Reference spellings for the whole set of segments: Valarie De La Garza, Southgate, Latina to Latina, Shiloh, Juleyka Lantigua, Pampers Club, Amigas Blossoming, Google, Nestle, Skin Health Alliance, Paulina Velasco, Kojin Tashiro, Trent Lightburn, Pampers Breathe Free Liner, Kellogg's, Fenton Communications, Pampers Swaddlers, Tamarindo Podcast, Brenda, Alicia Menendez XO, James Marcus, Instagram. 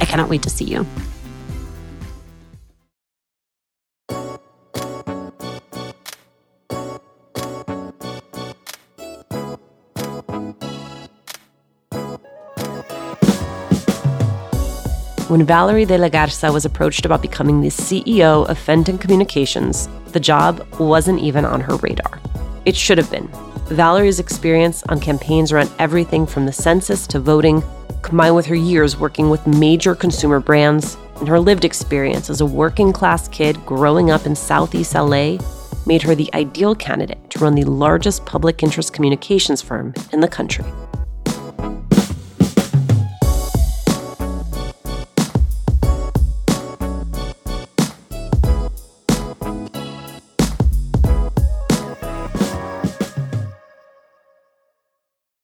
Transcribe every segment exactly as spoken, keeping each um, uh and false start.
I cannot wait to see you. When Valarie De La Garza was approached about becoming the C E O of Fenton Communications, the job wasn't even on her radar. It should have been. Valarie's experience on campaigns around everything from the census to voting, combined with her years working with major consumer brands and her lived experience as a working-class kid growing up in Southeast L A, made her the ideal candidate to run the largest public interest communications firm in the country.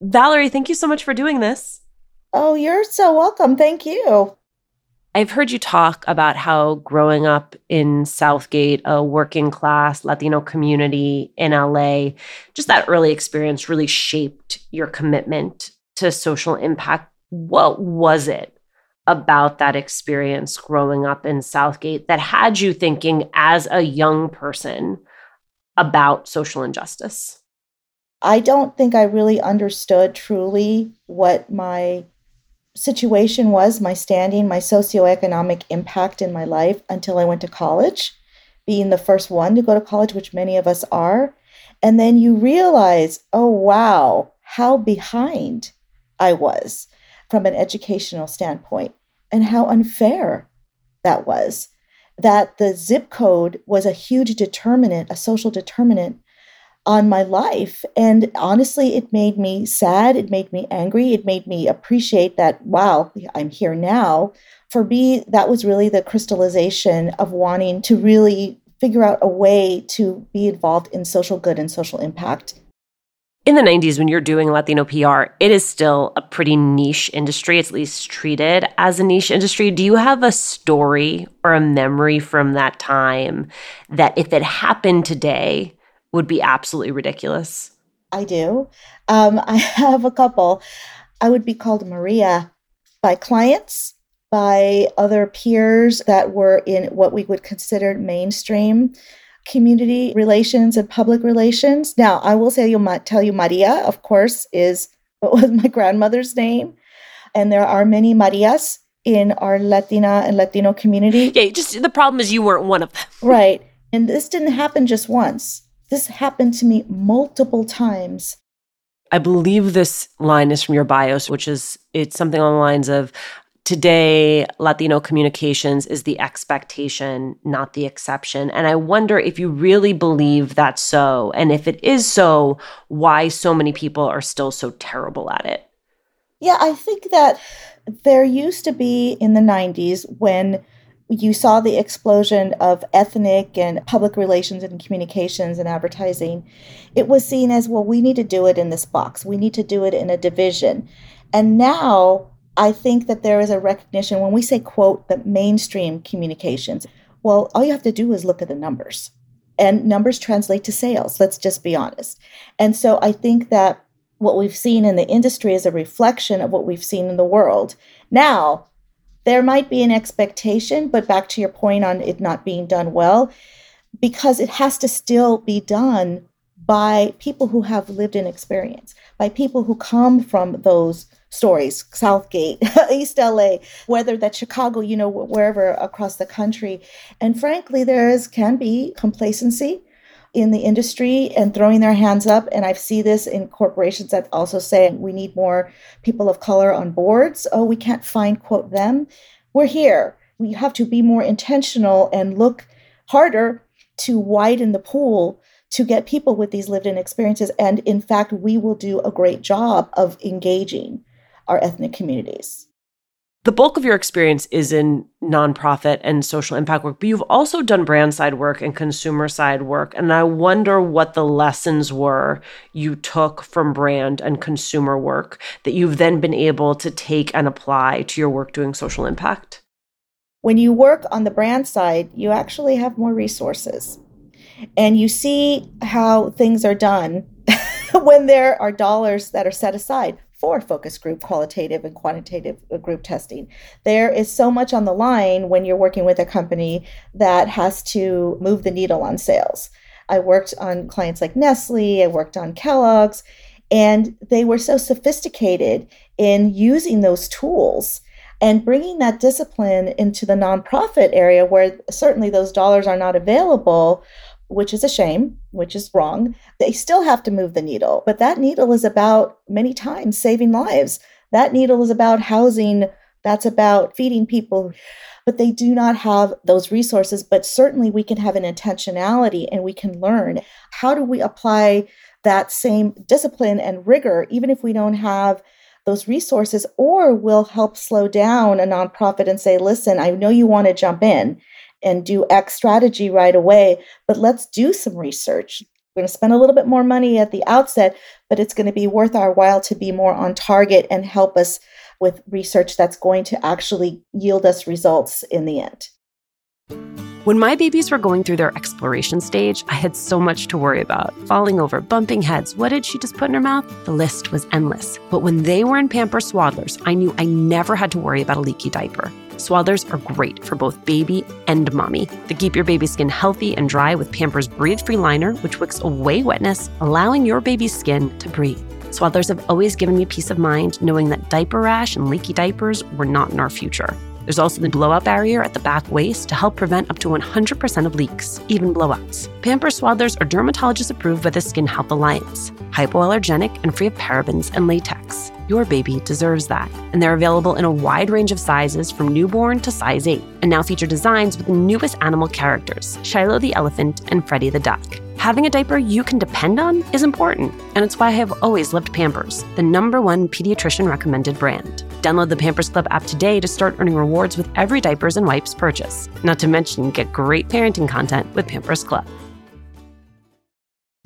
Valarie, thank you so much for doing this. Oh, you're so welcome. Thank you. I've heard you talk about how growing up in Southgate, a working class Latino community in L A, just that early experience really shaped your commitment to social impact. What was it about that experience growing up in Southgate that had you thinking as a young person about social injustice? I don't think I really understood truly what my situation was, my standing, my socioeconomic impact in my life until I went to college, being the first one to go to college, which many of us are. And then you realize, oh, wow, how behind I was from an educational standpoint and how unfair that was, that the zip code was a huge determinant, a social determinant on my life. And honestly, it made me sad. It made me angry. It made me appreciate that, wow, I'm here now. For me, that was really the crystallization of wanting to really figure out a way to be involved in social good and social impact. In the nineties, when you're doing Latino P R, it is still a pretty niche industry. It's at least treated as a niche industry. Do you have a story or a memory from that time that if it happened today, would be absolutely ridiculous? I do. Um, I have a couple. I would be called Maria by clients, by other peers that were in what we would consider mainstream community relations and public relations. Now, I will say, you, tell you Maria, of course, is what was my grandmother's name. And there are many Marias in our Latina and Latino community. Yeah, just the problem is you weren't one of them. Right. And this didn't happen just once. This happened to me multiple times. I believe this line is from your bios, which is, it's something along the lines of, today, Latino communications is the expectation, not the exception. And I wonder if you really believe that's so. And if it is so, why so many people are still so terrible at it. Yeah, I think that there used to be in the nineties when you saw the explosion of ethnic and public relations and communications and advertising, it was seen as, well, we need to do it in this box. We need to do it in a division. And now I think that there is a recognition when we say, quote, the mainstream communications, well, all you have to do is look at the numbers. And numbers translate to sales. Let's just be honest. And so I think that what we've seen in the industry is a reflection of what we've seen in the world. Now, there might be an expectation, but back to your point on it not being done well, because it has to still be done by people who have lived in experience, by people who come from those stories, Southgate, East L A, whether that's Chicago, you know, wherever across the country. And frankly, there is can be complacency in the industry and throwing their hands up. And I see this in corporations that also say, we need more people of color on boards. Oh, we can't find, quote, them. We're here. We have to be more intentional and look harder to widen the pool to get people with these lived-in experiences. And in fact, we will do a great job of engaging our ethnic communities. The bulk of your experience is in nonprofit and social impact work, but you've also done brand side work and consumer side work. And I wonder what the lessons were you took from brand and consumer work that you've then been able to take and apply to your work doing social impact. When you work on the brand side, you actually have more resources. And you see how things are done when there are dollars that are set aside for focus group, qualitative and quantitative group testing. There is so much on the line when you're working with a company that has to move the needle on sales. I worked on clients like Nestle, I worked on Kellogg's, and they were so sophisticated in using those tools and bringing that discipline into the nonprofit area where certainly those dollars are not available, which is a shame, which is wrong. They still have to move the needle, but that needle is about many times saving lives. That needle is about housing. That's about feeding people, but they do not have those resources. But certainly we can have an intentionality and we can learn how do we apply that same discipline and rigor, even if we don't have those resources, or will help slow down a nonprofit and say, listen, I know you want to jump in and do X strategy right away, but let's do some research. We're going to spend a little bit more money at the outset, but it's going to be worth our while to be more on target and help us with research that's going to actually yield us results in the end. When my babies were going through their exploration stage, I had so much to worry about. Falling over, bumping heads, what did she just put in her mouth? The list was endless. But when they were in Pampers Swaddlers, I knew I never had to worry about a leaky diaper. Swaddlers are great for both baby and mommy. They keep your baby's skin healthy and dry with Pampers Breathe Free Liner, which wicks away wetness, allowing your baby's skin to breathe. Swaddlers have always given me peace of mind knowing that diaper rash and leaky diapers were not in our future. There's also the blowout barrier at the back waist to help prevent up to one hundred percent of leaks, even blowouts. Pampers Swaddlers are dermatologist approved by the Skin Health Alliance, hypoallergenic and free of parabens and latex. Your baby deserves that. And they're available in a wide range of sizes from newborn to size eight, and now feature designs with the newest animal characters, Shiloh the elephant and Freddie the duck. Having a diaper you can depend on is important, and it's why I have always loved Pampers, the number one pediatrician-recommended brand. Download the Pampers Club app today to start earning rewards with every diapers and wipes purchase. Not to mention, get great parenting content with Pampers Club.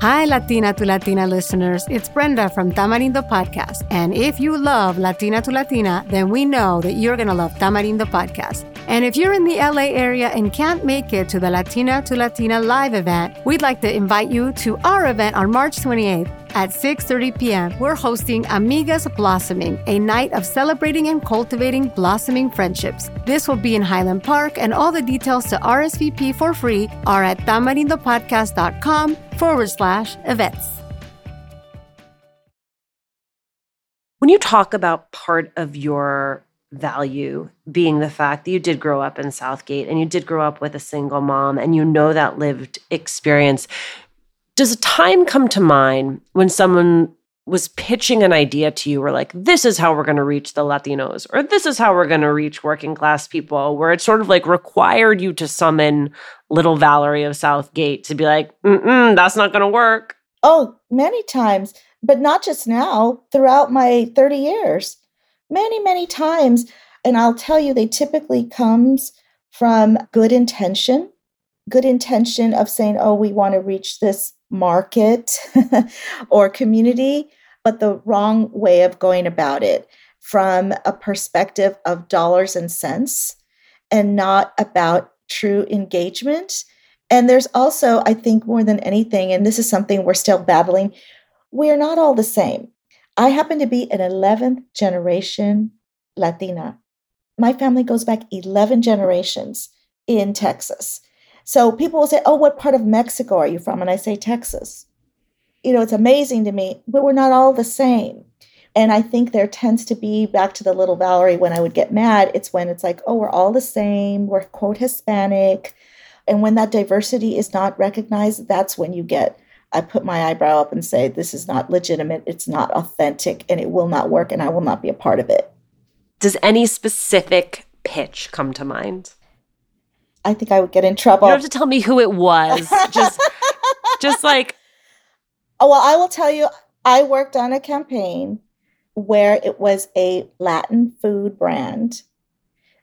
Hi, Latina to Latina listeners. It's Brenda from Tamarindo Podcast. And if you love Latina to Latina, then we know that you're going to love Tamarindo Podcast. And if you're in the L A area and can't make it to the Latina to Latina live event, we'd like to invite you to our event on March twenty-eighth at six thirty p.m. We're hosting Amigas Blossoming, a night of celebrating and cultivating blossoming friendships. This will be in Highland Park, and all the details to R S V P for free are at tamarindopodcast.com forward slash events. When you talk about part of your value being the fact that you did grow up in Southgate and you did grow up with a single mom and you know that lived experience. Does a time come to mind when someone was pitching an idea to you where like, this is how we're going to reach the Latinos, or this is how we're going to reach working class people, where it sort of like required you to summon little Valarie of Southgate to be like, mm-mm, that's not going to work? Oh, many times, but not just now, throughout my thirty years. Many, many times. And I'll tell you, they typically comes from good intention, good intention of saying, oh, we want to reach this market or community, but the wrong way of going about it from a perspective of dollars and cents and not about true engagement. And there's also, I think more than anything, and this is something we're still battling, we're not all the same. I happen to be an eleventh generation Latina. My family goes back eleven generations in Texas. So people will say, oh, what part of Mexico are you from? And I say, Texas. You know, it's amazing to me, but we're not all the same. And I think there tends to be, back to the little Valarie, when I would get mad, it's when it's like, oh, we're all the same. We're, quote, Hispanic. And when that diversity is not recognized, that's when you get, I put my eyebrow up and say, this is not legitimate, it's not authentic, and it will not work, and I will not be a part of it. Does any specific pitch come to mind? I think I would get in trouble. You don't have to tell me who it was. just, just like. Oh, well, I will tell you, I worked on a campaign where it was a Latin food brand.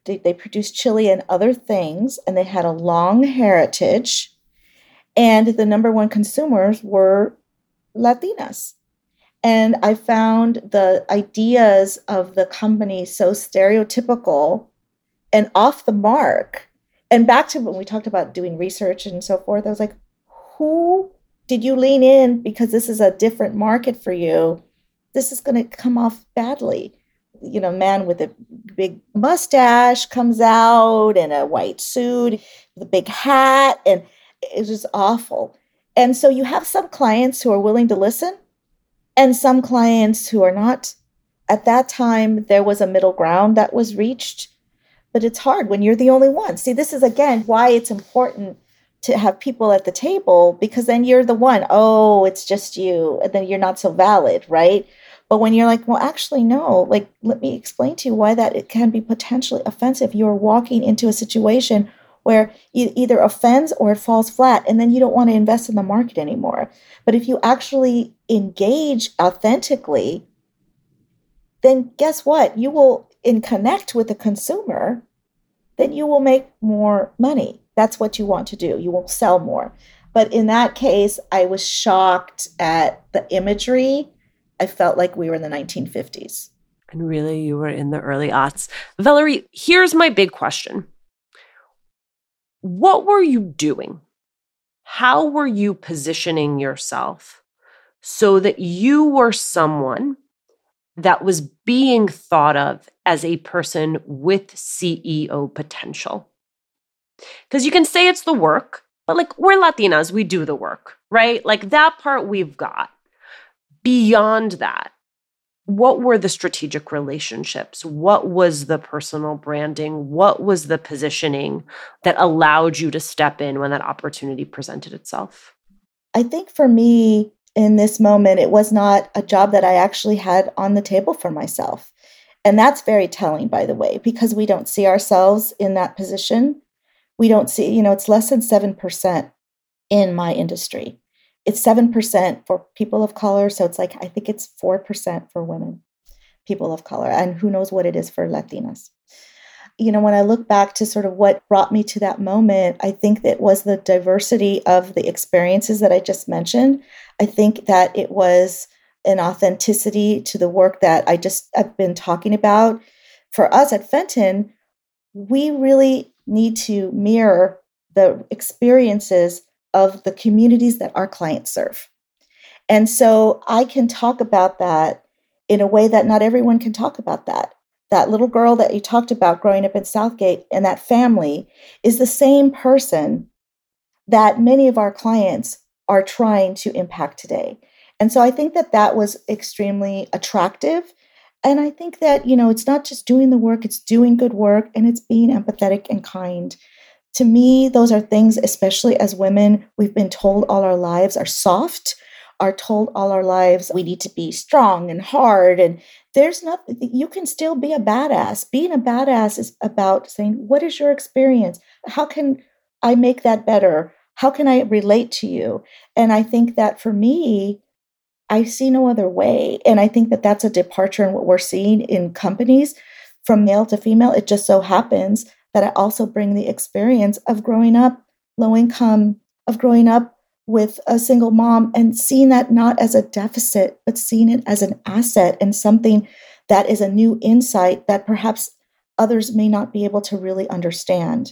They, they produced chili and other things, and they had a long heritage. And the number one consumers were Latinas. And I found the ideas of the company so stereotypical and off the mark. And back to when we talked about doing research and so forth, I was like, who did you lean in? Because this is a different market for you. This is going to come off badly. You know, man with a big mustache comes out and a white suit, the big hat, and it's just awful. And so you have some clients who are willing to listen and some clients who are not. At that time, there was a middle ground that was reached, but it's hard when you're the only one. See, this is, again, why it's important to have people at the table, because then you're the one. Oh, it's just you. And then you're not so valid, right? But when you're like, well, actually, no, like, let me explain to you why that it can be potentially offensive. You're walking into a situation where it either offends or it falls flat, and then you don't want to invest in the market anymore. But if you actually engage authentically, then guess what? You will in connect with the consumer, then you will make more money. That's what you want to do. You will sell more. But in that case, I was shocked at the imagery. I felt like we were in the nineteen fifties. And really, you were in the early aughts. Valarie, here's my big question. What were you doing? How were you positioning yourself so that you were someone that was being thought of as a person with C E O potential? Because you can say it's the work, but like, we're Latinas, we do the work, right? Like, that part we've got. Beyond that, what were the strategic relationships? What was the personal branding? What was the positioning that allowed you to step in when that opportunity presented itself? I think for me in this moment, it was not a job that I actually had on the table for myself. And that's very telling, by the way, because we don't see ourselves in that position. We don't see, you know, it's less than seven percent in my industry. It's seven percent for people of color. So it's like, I think it's four percent for women, people of color. And who knows what it is for Latinas. You know, when I look back to sort of what brought me to that moment, I think that was the diversity of the experiences that I just mentioned. I think that it was an authenticity to the work that I just I've been talking about. For us at Fenton, we really need to mirror the experiences of the communities that our clients serve. And so I can talk about that in a way that not everyone can talk about that. That little girl that you talked about growing up in Southgate and that family is the same person that many of our clients are trying to impact today. And so I think that that was extremely attractive. And I think that, you know, it's not just doing the work, it's doing good work, and it's being empathetic and kind. To me, those are things, especially as women, we've been told all our lives are soft, are told all our lives we need to be strong and hard. And there's nothing, you can still be a badass. Being a badass is about saying, what is your experience? How can I make that better? How can I relate to you? And I think that for me, I see no other way. And I think that that's a departure in what we're seeing in companies from male to female. It just so happens that I also bring the experience of growing up low income, of growing up with a single mom, and seeing that not as a deficit, but seeing it as an asset and something that is a new insight that perhaps others may not be able to really understand.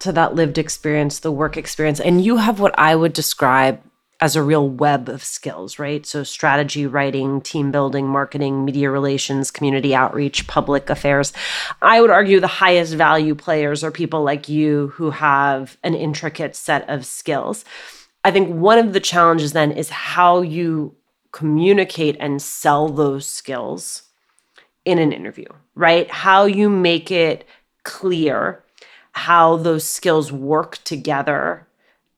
to that lived experience, the work experience, and you have what I would describe as a real web of skills, right? So strategy, writing, team building, marketing, media relations, community outreach, public affairs. I would argue the highest value players are people like you who have an intricate set of skills. I think one of the challenges then is how you communicate and sell those skills in an interview, right? How you make it clear how those skills work together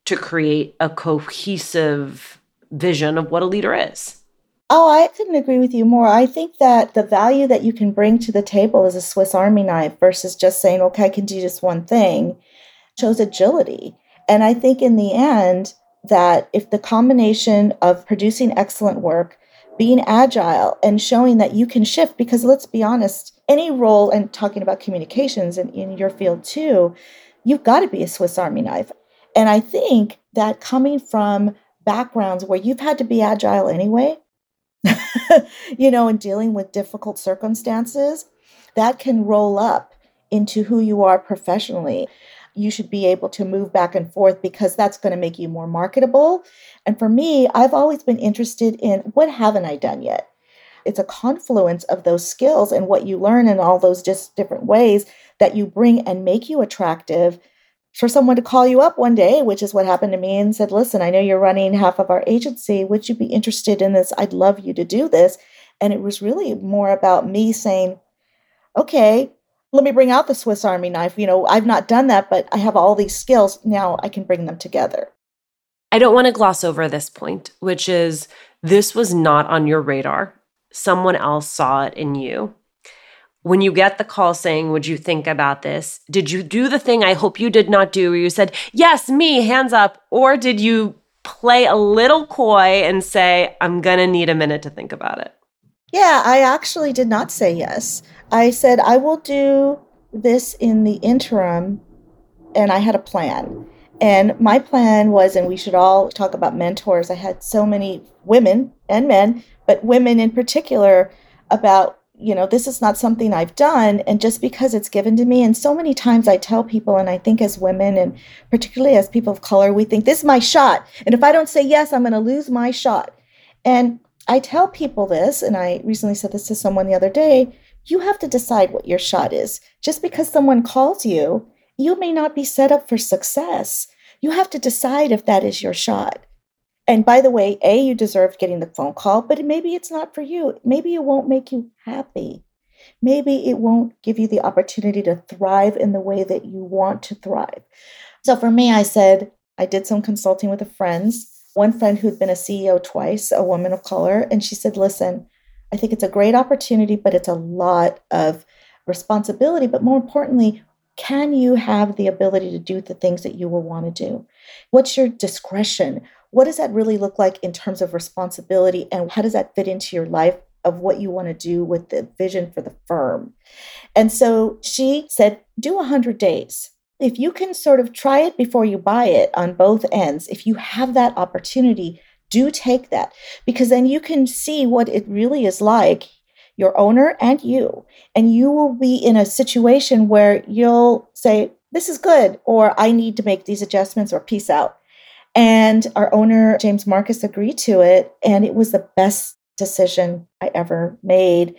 to create a cohesive vision of what a leader is. Oh, I couldn't agree with you more. I think that the value that you can bring to the table is a Swiss Army knife versus just saying, okay, I can do just one thing, shows agility. And I think in the end that if the combination of producing excellent work, being agile, and showing that you can shift, because let's be honest, any role, and talking about communications in, in your field too, you've got to be a Swiss Army knife. And I think that coming from backgrounds where you've had to be agile anyway, you know, and dealing with difficult circumstances, that can roll up into who you are professionally. You should be able to move back and forth because that's going to make you more marketable. And for me, I've always been interested in what haven't I done yet? It's a confluence of those skills and what you learn in all those just different ways that you bring and make you attractive for someone to call you up one day, which is what happened to me, and said, listen, I know you're running half of our agency. Would you be interested in this? I'd love you to do this. And it was really more about me saying, okay, let me bring out the Swiss Army knife. You know, I've not done that, but I have all these skills. Now I can bring them together. I don't want to gloss over this point, which is this was not on your radar. Someone else saw it in you. When you get the call saying, would you think about this? Did you do the thing I hope you did not do where you said, yes, me, hands up? Or did you play a little coy and say, I'm going to need a minute to think about it? Yeah, I actually did not say yes. I said, I will do this in the interim. And I had a plan. And my plan was, and we should all talk about mentors. I had so many women and men, but women in particular about, you know, this is not something I've done. And just because it's given to me, and so many times I tell people, and I think as women, and particularly as people of color, we think this is my shot. And if I don't say yes, I'm going to lose my shot. And I tell people this, and I recently said this to someone the other day, you have to decide what your shot is. Just because someone calls you, you may not be set up for success. You have to decide if that is your shot. And by the way, A, you deserve getting the phone call, but maybe it's not for you. Maybe it won't make you happy. Maybe it won't give you the opportunity to thrive in the way that you want to thrive. So for me, I said, I did some consulting with a friend, one friend who'd been a C E O twice, a woman of color. And she said, listen, I think it's a great opportunity, but it's a lot of responsibility. But more importantly, can you have the ability to do the things that you will want to do? What's your discretion? What does that really look like in terms of responsibility? And how does that fit into your life of what you want to do with the vision for the firm? And so she said, do one hundred days. if you can sort of try it before you buy it on both ends, if you have that opportunity, do take that, because then you can see what it really is like, your owner and you, and you will be in a situation where you'll say, this is good, or I need to make these adjustments, or peace out. And our owner, James Marcus, agreed to it, and it was the best decision I ever made.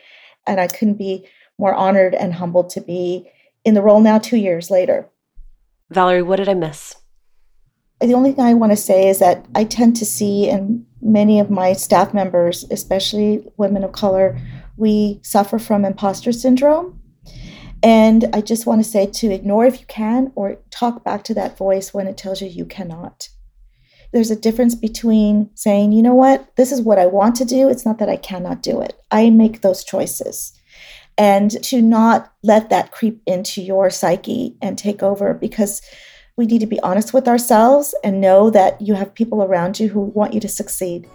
And I couldn't be more honored and humbled to be in the role now two years later. Valarie, what did I miss? The only thing I want to say is that I tend to see, and many of my staff members, especially women of color, we suffer from imposter syndrome. And I just want to say to ignore if you can, or talk back to that voice when it tells you you cannot. There's a difference between saying, you know what, this is what I want to do. It's not that I cannot do it. I make those choices. And to not let that creep into your psyche and take over, because we need to be honest with ourselves and know that you have people around you who want you to succeed.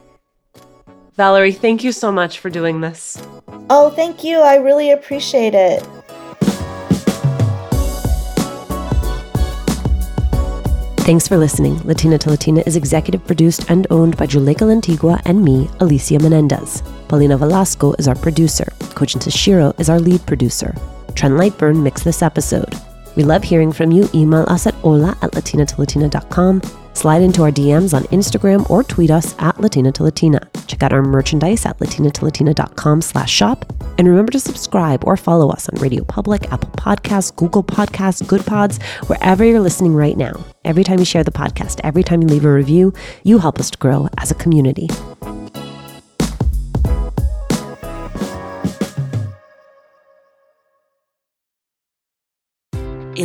Valarie, thank you so much for doing this. Oh, thank you. I really appreciate it. Thanks for listening. Latina to Latina is executive produced and owned by Juleyka Lantigua and me, Alicia Menendez. Paulina Velasco is our producer. Kojin Tashiro is our lead producer. Trent Lightburn mixed this episode. We love hearing from you. Email us at hola at latinatolatina.com. Slide into our D Ms on Instagram or tweet us at Latina to Latina. Check out our merchandise at latinatolatina.com slash shop. And remember to subscribe or follow us on Radio Public, Apple Podcasts, Google Podcasts, Good Pods, wherever you're listening right now. Every time you share the podcast, every time you leave a review, you help us to grow as a community. A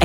I